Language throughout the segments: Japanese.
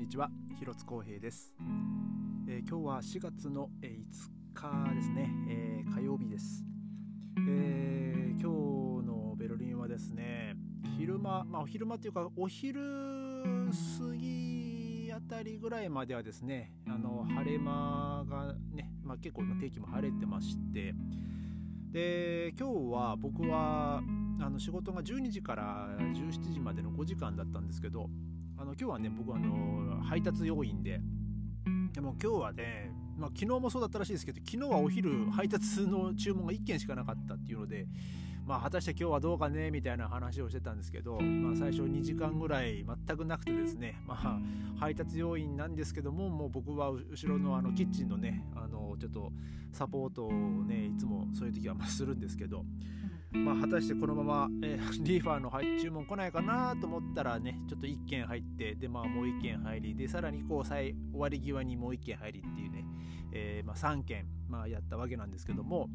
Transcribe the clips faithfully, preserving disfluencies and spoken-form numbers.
にちは、広津光平です。えー、今日はしがつのいつかですね、えー、火曜日です。えー、今日のベルリンはですね、昼間、まあ、お昼間というかお昼過ぎあたりぐらいまではですね、あの晴れ間がね、まあ、結構天気も晴れてまして、で今日は僕はあの仕事がじゅうにじからじゅうしちじまでのごじかんだったんですけど、あの今日はね、僕はあの配達要員で、でも今日はね、まあ、昨日もそうだったらしいですけど、昨日はお昼配達の注文がいっけんしかなかったっていうので、まあ、果たして今日はどうかねみたいな話をしてたんですけど、まあ、最初にじかんぐらい全くなくてですね、まあ、配達要員なんですけども、もう僕は後ろの、 あのキッチンのね、あのちょっとサポートをね、いつもそういう時はまするんですけど、まあ、果たしてこのまま、えー、リーファーの注文来ないかなと思ったらね、ちょっといっけん入って、で、まあ、もういっけん入りで、さらにこう終わり際にもういっけん入りっていうね、えーまあ、さんけん、まあ、やったわけなんですけども、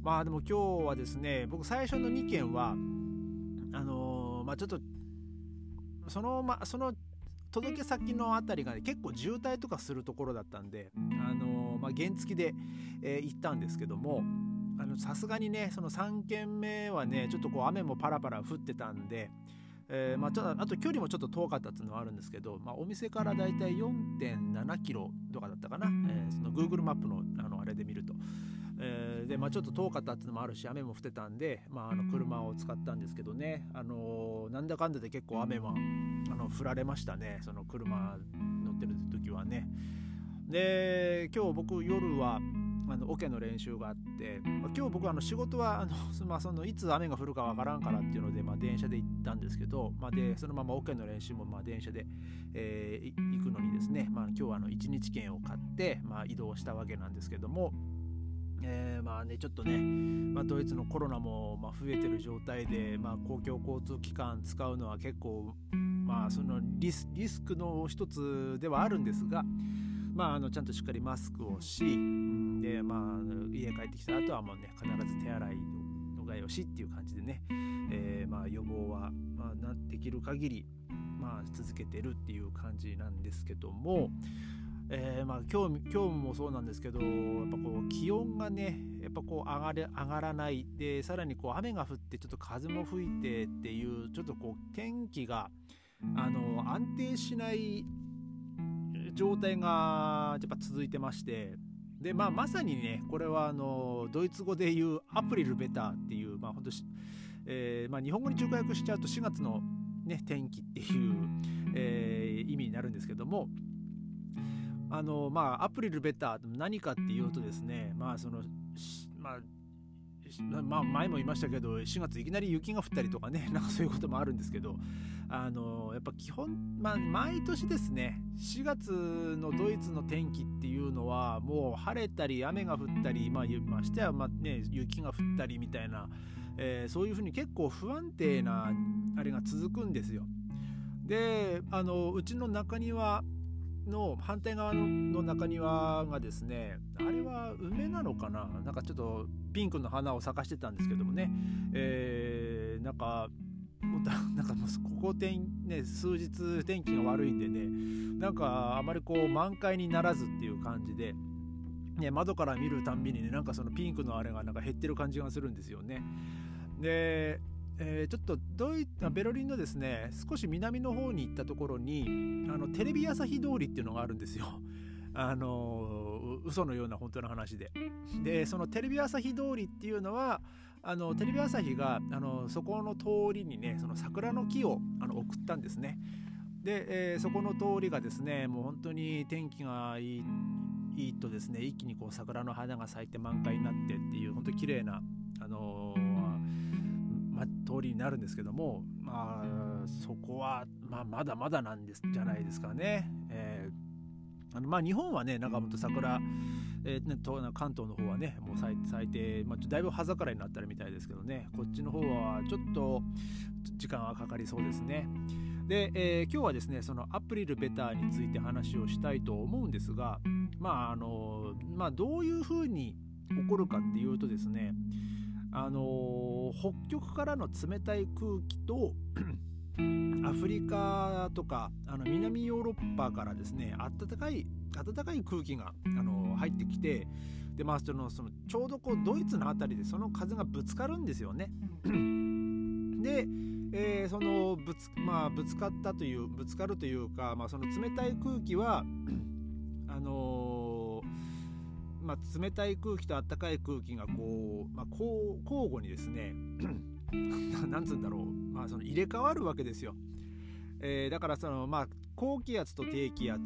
まあでも今日はですね、僕最初のにけんはあのー、まあちょっとその、ま、その届け先のあたりが、ね、結構渋滞とかするところだったんで、あのー、まあ原付で、えー、行ったんですけども、さすがにね、そのさんけんめはね、ちょっとこう雨もパラパラ降ってたんで、えーまあ、ちょっとあと距離もちょっと遠かったっていうのはあるんですけど、まあ、お店からだいたい よんてんななキロとかだったかな、えー、その Google マップの あのあれで見ると、えーでまあ、ちょっと遠かったっていうのもあるし、雨も降ってたんで、まあ、あの車を使ったんですけどね、あのー、なんだかんだで結構雨はあの降られましたね、その車乗ってる時はね。で今日僕夜はあのオケの練習があって、まあ、今日僕はあの仕事はあの、まあ、そのいつ雨が降るかわからんからっていうので、まあ、電車で行ったんですけど、まあ、でそのままオケの練習もまあ電車で、えー、行くのにですね、まあ、今日はあのいちにちけんを買って、まあ、移動したわけなんですけども、えー、まあね、ちょっとね、まあ、ドイツのコロナもまあ増えてる状態で、まあ、公共交通機関使うのは結構、まあ、そのリス、リスクの一つではあるんですが、まあ、あのちゃんとしっかりマスクをし、で、まあ、家帰ってきた後はもうね、必ず手洗いのがよしっていう感じでね、えー、まあ予防は、まあ、できる限り、まあ、続けてるっていう感じなんですけども、えーまあ、今日、今日もそうなんですけど、やっぱこう気温がね、やっぱこう上がれ、上がらないで、さらにこう雨が降ってちょっと風も吹いてっていう、ちょっとこう天気があの安定しない状態がやっぱ続いてまして、で、まあ、まさにね、これはあのドイツ語でいうアプリルベターっていう、まあ本当し、えーまあ、日本語に直訳しちゃうとしがつの、ね、天気っていう、えー、意味になるんですけども、あのまあアプリルベター何かっていうとですね、まあそのまあ、まあ、前も言いましたけど、しがついきなり雪が降ったりとかね、なんかそういうこともあるんですけど、あのやっぱ基本、まあ、毎年ですね、しがつのドイツの天気っていうのはもう晴れたり雨が降ったり、まあ、ましてはまあね、雪が降ったりみたいな、えー、そういうふうに結構不安定なあれが続くんですよ。で、あのうちの中庭の反対側の中庭がですね、あれは梅なのかな、なんかちょっとピンクの花を咲かしてたんですけどもね、えー、なんかなんかここ天、ね、数日天気が悪いんでね、なんかあまりこう満開にならずっていう感じで、ね、窓から見るたんびにね、なんかそのピンクのあれがなんか減ってる感じがするんですよね。でえー、ちょっとドイツベルリンのですね、少し南の方に行ったところに、あのテレビ朝日通りっていうのがあるんですよ。あのー、嘘のような本当の話で、でそのテレビ朝日通りっていうのは、あのテレビ朝日があのそこの通りにね、その桜の木をあの送ったんですね。で、えー、そこの通りがですね、もう本当に天気がいい、いいとですね、一気にこう桜の花が咲いて満開になってっていう、本当に綺麗なあのー通りになるんですけども、まあ、そこは、まあ、まだまだなんですじゃないですかね。えーあのまあ、日本はね、なんか本当桜、えー、関東の方はね、もう最低、まあ、だいぶ葉桜になったりみたいですけどね、こっちの方はちょっと時間はかかりそうですね。で、えー、今日はですね、そのアプリルベターについて話をしたいと思うんですが、まああのまあ、どういうふうに起こるかっていうとですね、あのー、北極からの冷たい空気とアフリカとかあの南ヨーロッパからですね、暖かい暖かい空気があの入ってきて、で、まあ、そのそのちょうどこうドイツのあたりでその風がぶつかるんですよね。で、えー、そのぶつ、まあ、ぶつかったというぶつかるというか、まあ、その冷たい空気はあのーまあ、冷たい空気と暖かい空気がこう、まあ、こう交互にですねなんつうんだろう、まあ、その入れ替わるわけですよ。えー、だからその、まあ、高気圧と低気圧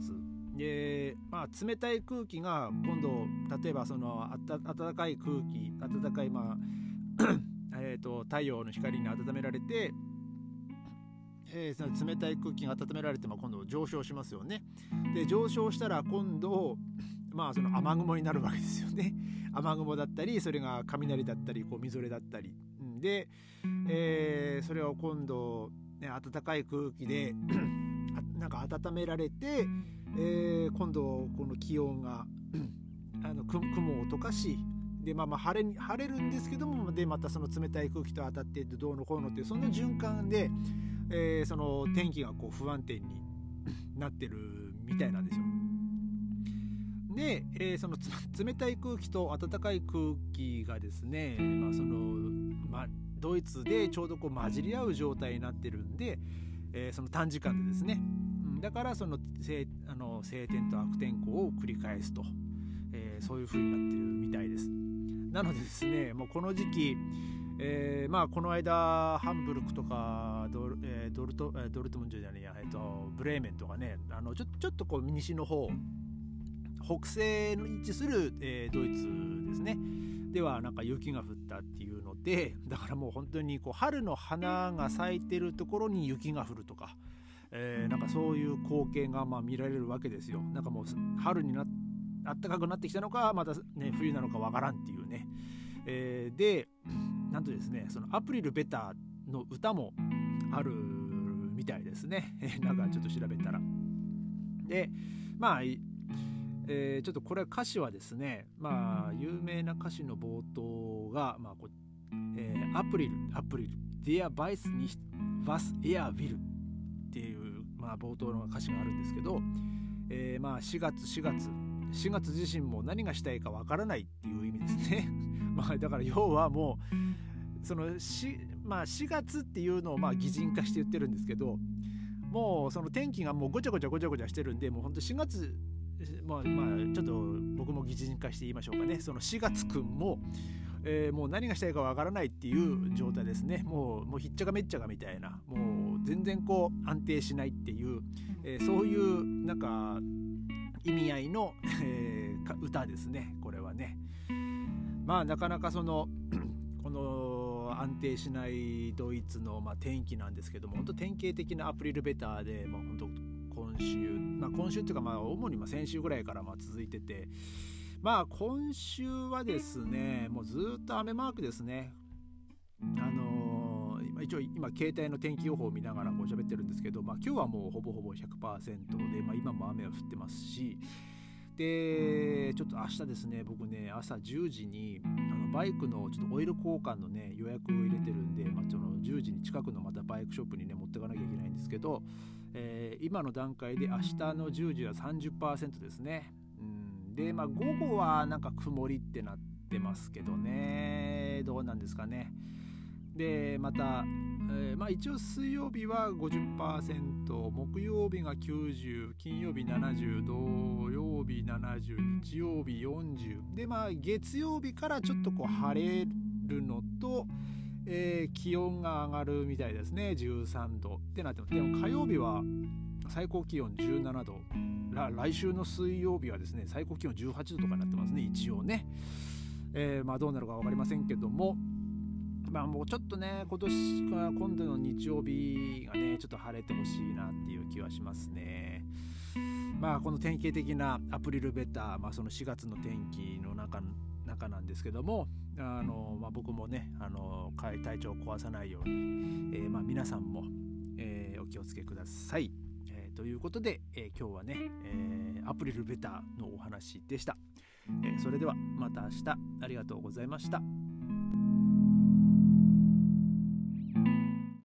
で、まあ、冷たい空気が今度例えばその暖かい空気暖かい、まあえー、と太陽の光に温められて、えー、その冷たい空気が温められて、まあ、今度上昇しますよね。で上昇したら今度、まあ、その雨雲になるわけですよね。雨雲だったりそれが雷だったりこうみぞれだったりで、えー、それを今度、ね、暖かい空気でなんか温められて、えー、今度この気温があの雲を溶かしで、まあ、まあ 晴れ、晴れるんですけども、でまたその冷たい空気と当たってどうのこうのっていうそんな循環で、えー、その天気がこう不安定になってるみたいなんですよ。で、えー、その冷たい空気と暖かい空気がですね、まあそのまあ、ドイツでちょうどこう混じり合う状態になってるんで、えー、その短時間でですね、だからその晴、あの晴天と悪天候を繰り返すと、えー、そういう風になってるみたいです。なのでですね、もうこの時期、えーまあ、この間ハンブルクとかドル、えー、ドルト、えー、ドルトムントじゃねえや、えー、とブレーメンとかね、あのちょ、ちょっとこう西の方北西の位置する、えー、ドイツですねではなんか雪が降ったっていうので、だからもう本当にこう春の花が咲いてるところに雪が降るとか、えー、なんかそういう光景がまあ見られるわけですよ。なんかもう春になっ暖かくなってきたのかまた、ね、冬なのかわからんっていうね、えー、でなんとですねそのアプリルベターの歌もあるみたいですね。なんかちょっと調べたらでまあえー、ちょっとこれは歌詞はですね、まあ、有名な歌詞の冒頭が、まあこえー、アプリル、アプリル、Der weiß nicht, was er will っていう、まあ、冒頭の歌詞があるんですけど、えーまあ、しがつ、しがつ、しがつ自身も何がしたいかわからないっていう意味ですね。まあだから要はもうそのし、まあ、しがつっていうのをまあ擬人化して言ってるんですけど、もうその天気がもうごちゃごちゃごちゃごちゃしてるんで、もう本当しがつまあまあ、ちょっと僕も擬人化して言いましょうかね。そのしがつくんも、えー、もう何がしたいかわからないっていう状態ですね。もう、もうひっちゃかめっちゃかみたいな、もう全然こう安定しないっていう、えー、そういうなんか意味合いの、えー、歌ですねこれはね。まあなかなかそのこの安定しないドイツの、まあ、天気なんですけども、本当典型的なアプリルベターで、まあ、本当今週、まあ、今週というかまあ主にまあ先週ぐらいからまあ続いてて、まあ今週はですねもうずっと雨マークですね。あのー、一応今携帯の天気予報を見ながらこう喋ってるんですけど、まあ、今日はもうほぼほぼ ひゃくパーセント で、まあ、今も雨は降ってますし、でちょっと明日ですね僕ね朝じゅうじにあのバイクのちょっとオイル交換のね予約を入れてるんで、まあ、そのじゅうじに近くのまたバイクショップにね持ってかなきゃいけないんですけど、えー、今の段階で明日のじゅうじは さんじゅっパーセント ですね。うんでまあ午後はなんか曇りってなってますけどね、どうなんですかね。でまた、えー、まあ一応水曜日は ごじゅっパーセント、 木曜日がきゅうじゅう、金曜日ななじゅう、土曜日ななじゅう、日曜日よんじゅうで、まあ月曜日からちょっとこう晴れるのと、えー、気温が上がるみたいですね。じゅうさんどってなってます。でも火曜日は最高気温じゅうななど、来週の水曜日はですね最高気温じゅうはちどとかになってますね一応ね。えー、まあどうなるか分かりませんけども、まあ、もうちょっとね今年から今度の日曜日がねちょっと晴れてほしいなっていう気はしますね。まあこの典型的なアプリルベター、まあ、そのしがつの天気の中中なんですけども、あの、まあ、僕もねあの体調を壊さないように、えーまあ、皆さんも、えー、お気をつけください。えー、ということで、えー、今日はね、えー、アプリルベターのお話でした。えー、それではまた明日、ありがとうございました。